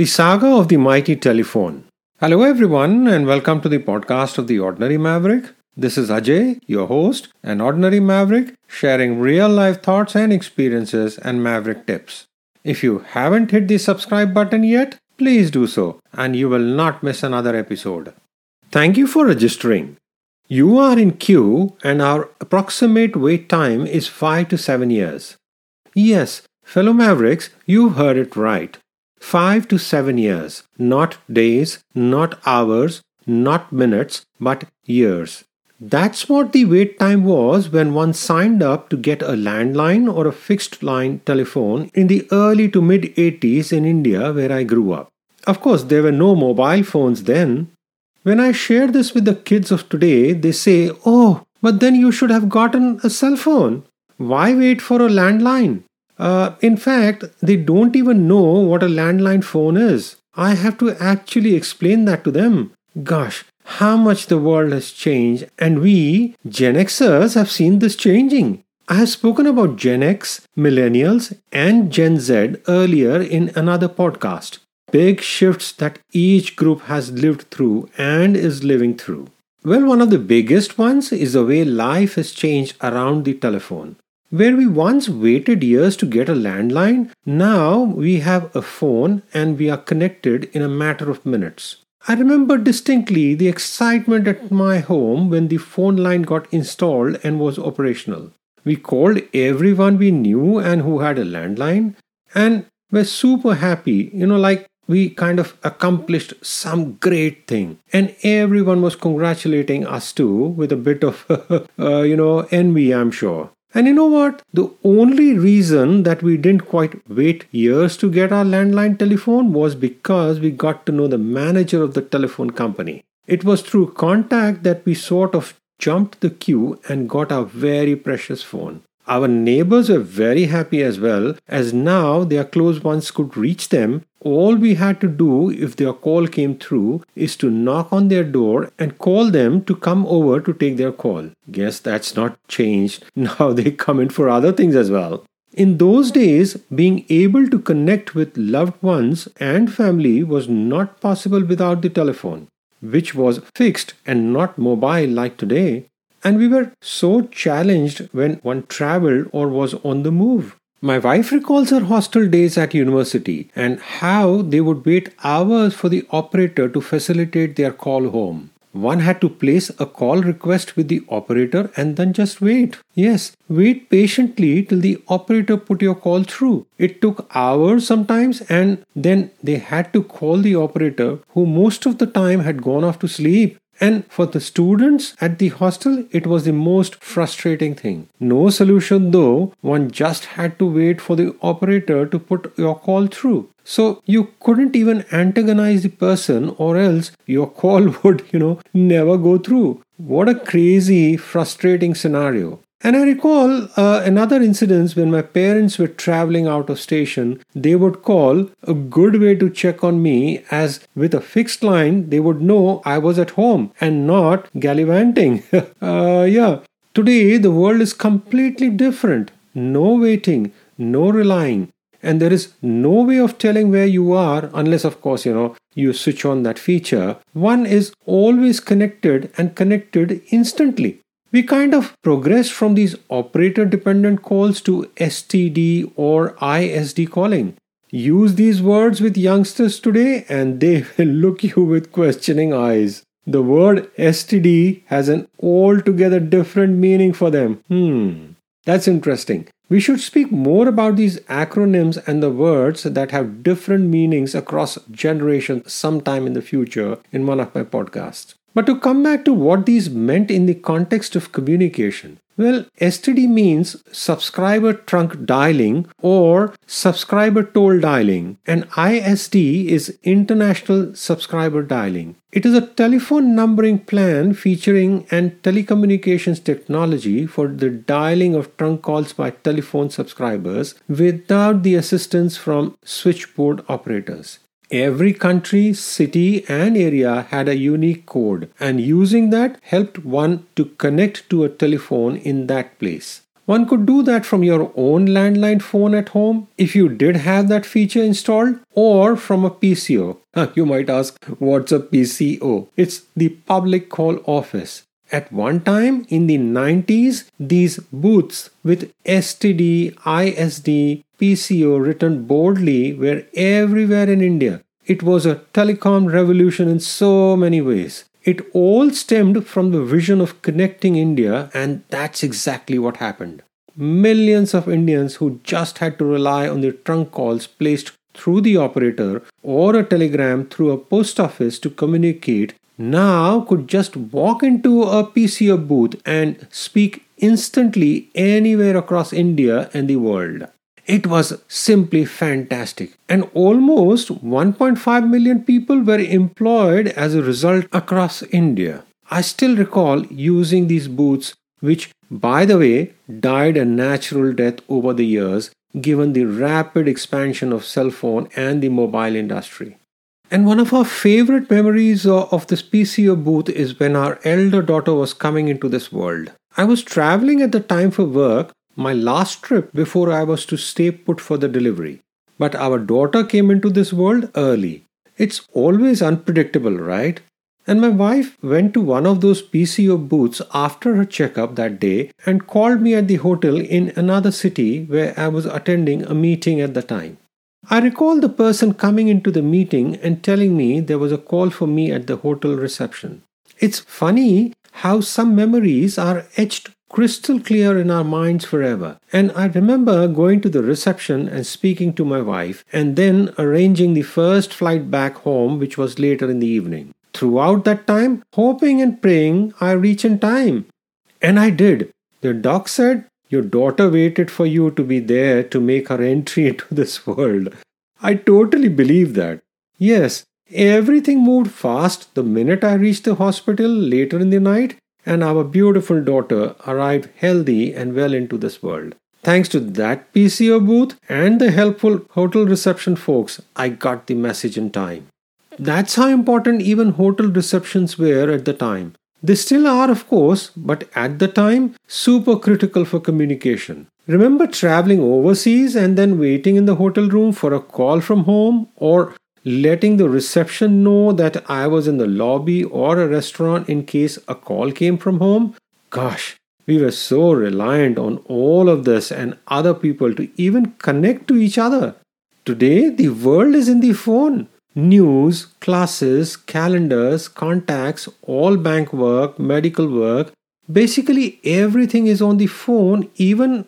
The Saga of the Mighty Telephone. Hello everyone and welcome to the podcast of The Ordinary Maverick. This is Ajay, your host, an Ordinary Maverick, sharing real-life thoughts and experiences and Maverick tips. If you haven't hit the subscribe button yet, please do so and you will not miss another episode. Thank you for registering. You are in queue and our approximate wait time is 5 to 7 years. Yes, fellow Mavericks, you heard it right. 5 to 7 years, not days, not hours, not minutes, but years. That's what the wait time was when one signed up to get a landline or a fixed line telephone in the early to mid 80s in India where I grew up. Of course, there were no mobile phones then. When I share this with the kids of today, they say, "Oh, but then you should have gotten a cell phone. Why wait for a landline?" In fact, they don't even know what a landline phone is. I have to actually explain that to them. Gosh, how much the world has changed, and we, Gen Xers, have seen this changing. I have spoken about Gen X, Millennials, and Gen Z earlier in another podcast. Big shifts that each group has lived through and is living through. Well, one of the biggest ones is the way life has changed around the telephone. Where we once waited years to get a landline, now we have a phone and we are connected in a matter of minutes. I remember distinctly the excitement at my home when the phone line got installed and was operational. We called everyone we knew and who had a landline and were super happy, like we kind of accomplished some great thing. And everyone was congratulating us too with a bit of, envy, I'm sure. And you know what? The only reason that we didn't quite wait years to get our landline telephone was because we got to know the manager of the telephone company. It was through contact that we sort of jumped the queue and got our very precious phone. Our neighbors were very happy as well, as now their close ones could reach them. All we had to do if their call came through is to knock on their door and call them to come over to take their call. Guess that's not changed. Now they come in for other things as well. In those days, being able to connect with loved ones and family was not possible without the telephone, which was fixed and not mobile like today. And we were so challenged when one traveled or was on the move. My wife recalls her hostel days at university and how they would wait hours for the operator to facilitate their call home. One had to place a call request with the operator and then just wait. Yes, wait patiently till the operator put your call through. It took hours sometimes and then they had to call the operator who most of the time had gone off to sleep. And for the students at the hostel, it was the most frustrating thing. No solution though, one just had to wait for the operator to put your call through. So you couldn't even antagonize the person or else your call would, never go through. What a crazy, frustrating scenario. And I recall another incident when my parents were traveling out of station. They would call. A good way to check on me, as with a fixed line, they would know I was at home and not gallivanting. Today, the world is completely different. No waiting, no relying. And there is no way of telling where you are unless, of course, you switch on that feature. One is always connected and connected instantly. We kind of progressed from these operator-dependent calls to STD or ISD calling. Use these words with youngsters today and they will look you with questioning eyes. The word STD has an altogether different meaning for them. That's interesting. We should speak more about these acronyms and the words that have different meanings across generations sometime in the future in one of my podcasts. But to come back to what these meant in the context of communication, well, STD means subscriber trunk dialing or subscriber toll dialing, and ISD is international subscriber dialing. It is a telephone numbering plan featuring and telecommunications technology for the dialing of trunk calls by telephone subscribers without the assistance from switchboard operators. Every country, city, and area had a unique code, and using that helped one to connect to a telephone in that place. One could do that from your own landline phone at home if you did have that feature installed, or from a PCO. You might ask, what's a PCO? It's the public call office. At one time in the 90s, these booths with STD, ISD, PCO written boldly were everywhere in India. It was a telecom revolution in so many ways. It all stemmed from the vision of connecting India, and that's exactly what happened. Millions of Indians who just had to rely on their trunk calls placed through the operator or a telegram through a post office to communicate now could just walk into a PCO booth and speak instantly anywhere across India and the world. It was simply fantastic, and almost 1.5 million people were employed as a result across India. I still recall using these booths, which, by the way, died a natural death over the years given the rapid expansion of cell phone and the mobile industry. And one of our favorite memories of this PCO booth is when our elder daughter was coming into this world. I was traveling at the time for work, my last trip before I was to stay put for the delivery. But our daughter came into this world early. It's always unpredictable, right? And my wife went to one of those PCO booths after her checkup that day and called me at the hotel in another city where I was attending a meeting at the time. I recall the person coming into the meeting and telling me there was a call for me at the hotel reception. It's funny how some memories are etched crystal clear in our minds forever. And I remember going to the reception and speaking to my wife and then arranging the first flight back home, which was later in the evening. Throughout that time, hoping and praying I reach in time. And I did. The doc said, "Your daughter waited for you to be there to make her entry into this world." I totally believe that. Yes, everything moved fast the minute I reached the hospital later in the night, and our beautiful daughter arrived healthy and well into this world. Thanks to that PCO booth and the helpful hotel reception folks, I got the message in time. That's how important even hotel receptions were at the time. They still are, of course, but at the time, super critical for communication. Remember traveling overseas and then waiting in the hotel room for a call from home, or letting the reception know that I was in the lobby or a restaurant in case a call came from home? Gosh, we were so reliant on all of this and other people to even connect to each other. Today, the world is in the phone. News, classes, calendars, contacts, all bank work, medical work, basically everything is on the phone, even,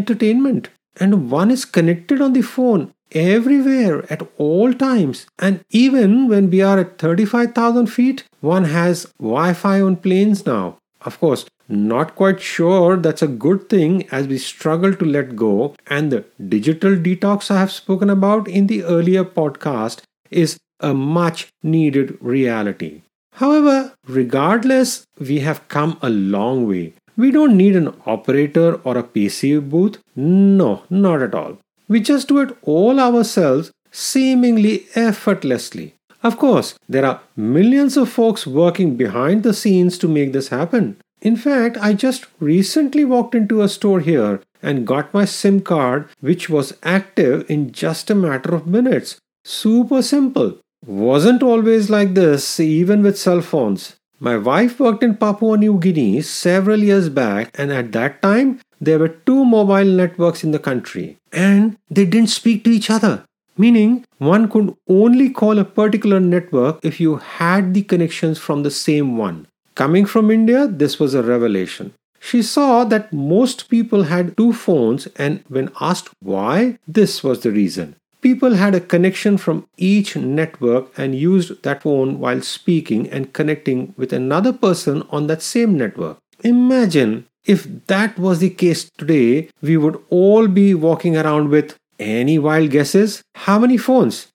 entertainment. And one is connected on the phone everywhere at all times. And even when we are at 35,000 feet, one has Wi-Fi on planes now. Of course, not quite sure that's a good thing as we struggle to let go. And the digital detox I have spoken about in the earlier podcast is a much needed reality. However, regardless, we have come a long way. We don't need an operator or a PCO booth. No, not at all. We just do it all ourselves, seemingly effortlessly. Of course, there are millions of folks working behind the scenes to make this happen. In fact, I just recently walked into a store here and got my SIM card, which was active in just a matter of minutes. Super simple. Wasn't always like this, even with cell phones. My wife worked in Papua New Guinea several years back, and at that time, there were two mobile networks in the country, and they didn't speak to each other. Meaning, one could only call a particular network if you had the connections from the same one. Coming from India, this was a revelation. She saw that most people had two phones, and when asked why, this was the reason. People had a connection from each network and used that phone while speaking and connecting with another person on that same network. Imagine if that was the case today, we would all be walking around with, any wild guesses, how many phones?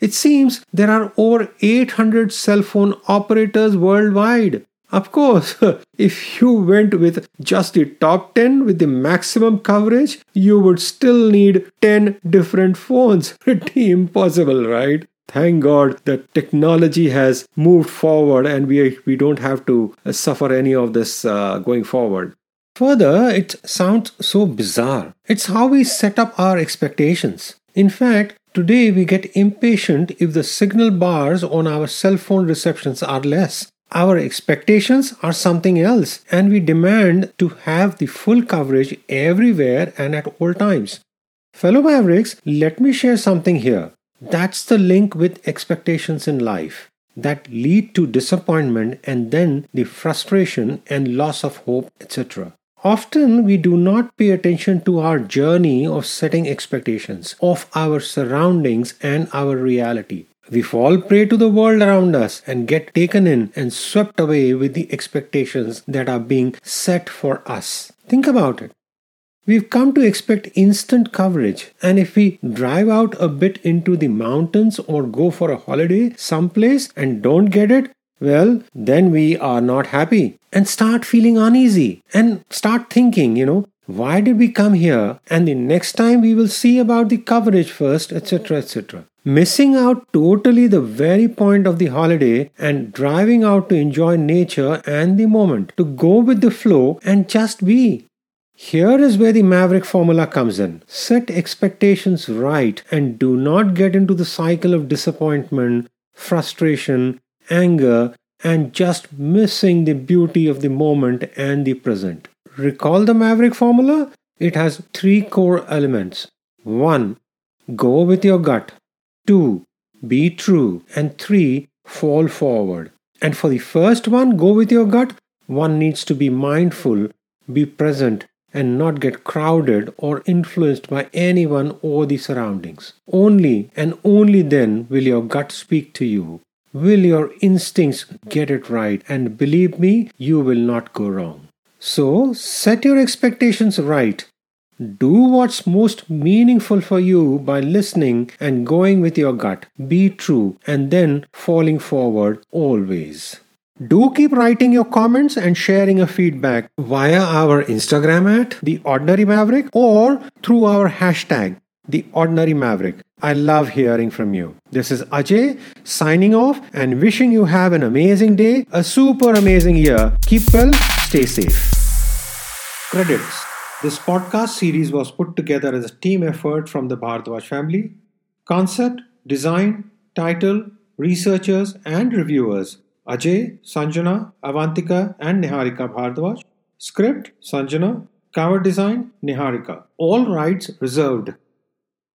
It seems there are over 800 cell phone operators worldwide. Of course, if you went with just the top 10 with the maximum coverage, you would still need 10 different phones. Pretty impossible, right? Thank God that technology has moved forward and we don't have to suffer any of this going forward. Further, it sounds so bizarre. It's how we set up our expectations. In fact, today we get impatient if the signal bars on our cell phone receptions are less. Our expectations are something else, and we demand to have the full coverage everywhere and at all times. Fellow Mavericks, let me share something here. That's the link with expectations in life that lead to disappointment and then the frustration and loss of hope, etc. Often we do not pay attention to our journey of setting expectations of our surroundings and our reality. We fall prey to the world around us and get taken in and swept away with the expectations that are being set for us. Think about it. We've come to expect instant coverage, and if we drive out a bit into the mountains or go for a holiday someplace and don't get it, well, then we are not happy and start feeling uneasy and start thinking, why did we come here? And the next time we will see about the coverage first, etc., etc. Missing out totally the very point of the holiday and driving out to enjoy nature and the moment, to go with the flow and just be. Here is where the Maverick formula comes in. Set expectations right and do not get into the cycle of disappointment, frustration, anger, and just missing the beauty of the moment and the present. Recall the Maverick formula? It has three core elements. 1. Go with your gut. 2. Be true. And 3. Fall forward. And for the first one, go with your gut, one needs to be mindful, be present, and not get crowded or influenced by anyone or the surroundings. Only and only then will your gut speak to you. Will your instincts get it right, and believe me, you will not go wrong. So, set your expectations right. Do what's most meaningful for you by listening and going with your gut. Be true and then falling forward always. Do keep writing your comments and sharing your feedback via our Instagram at The Ordinary Maverick or through our hashtag The Ordinary Maverick. I love hearing from you. This is Ajay signing off and wishing you have an amazing day, a super amazing year. Keep well, stay safe. Credits. This podcast series was put together as a team effort from the Bhardwaj family. Concept, design, title, researchers and reviewers. Ajay, Sanjana, Avantika and Niharika Bhardwaj. Script, Sanjana. Cover design, Niharika. All rights reserved.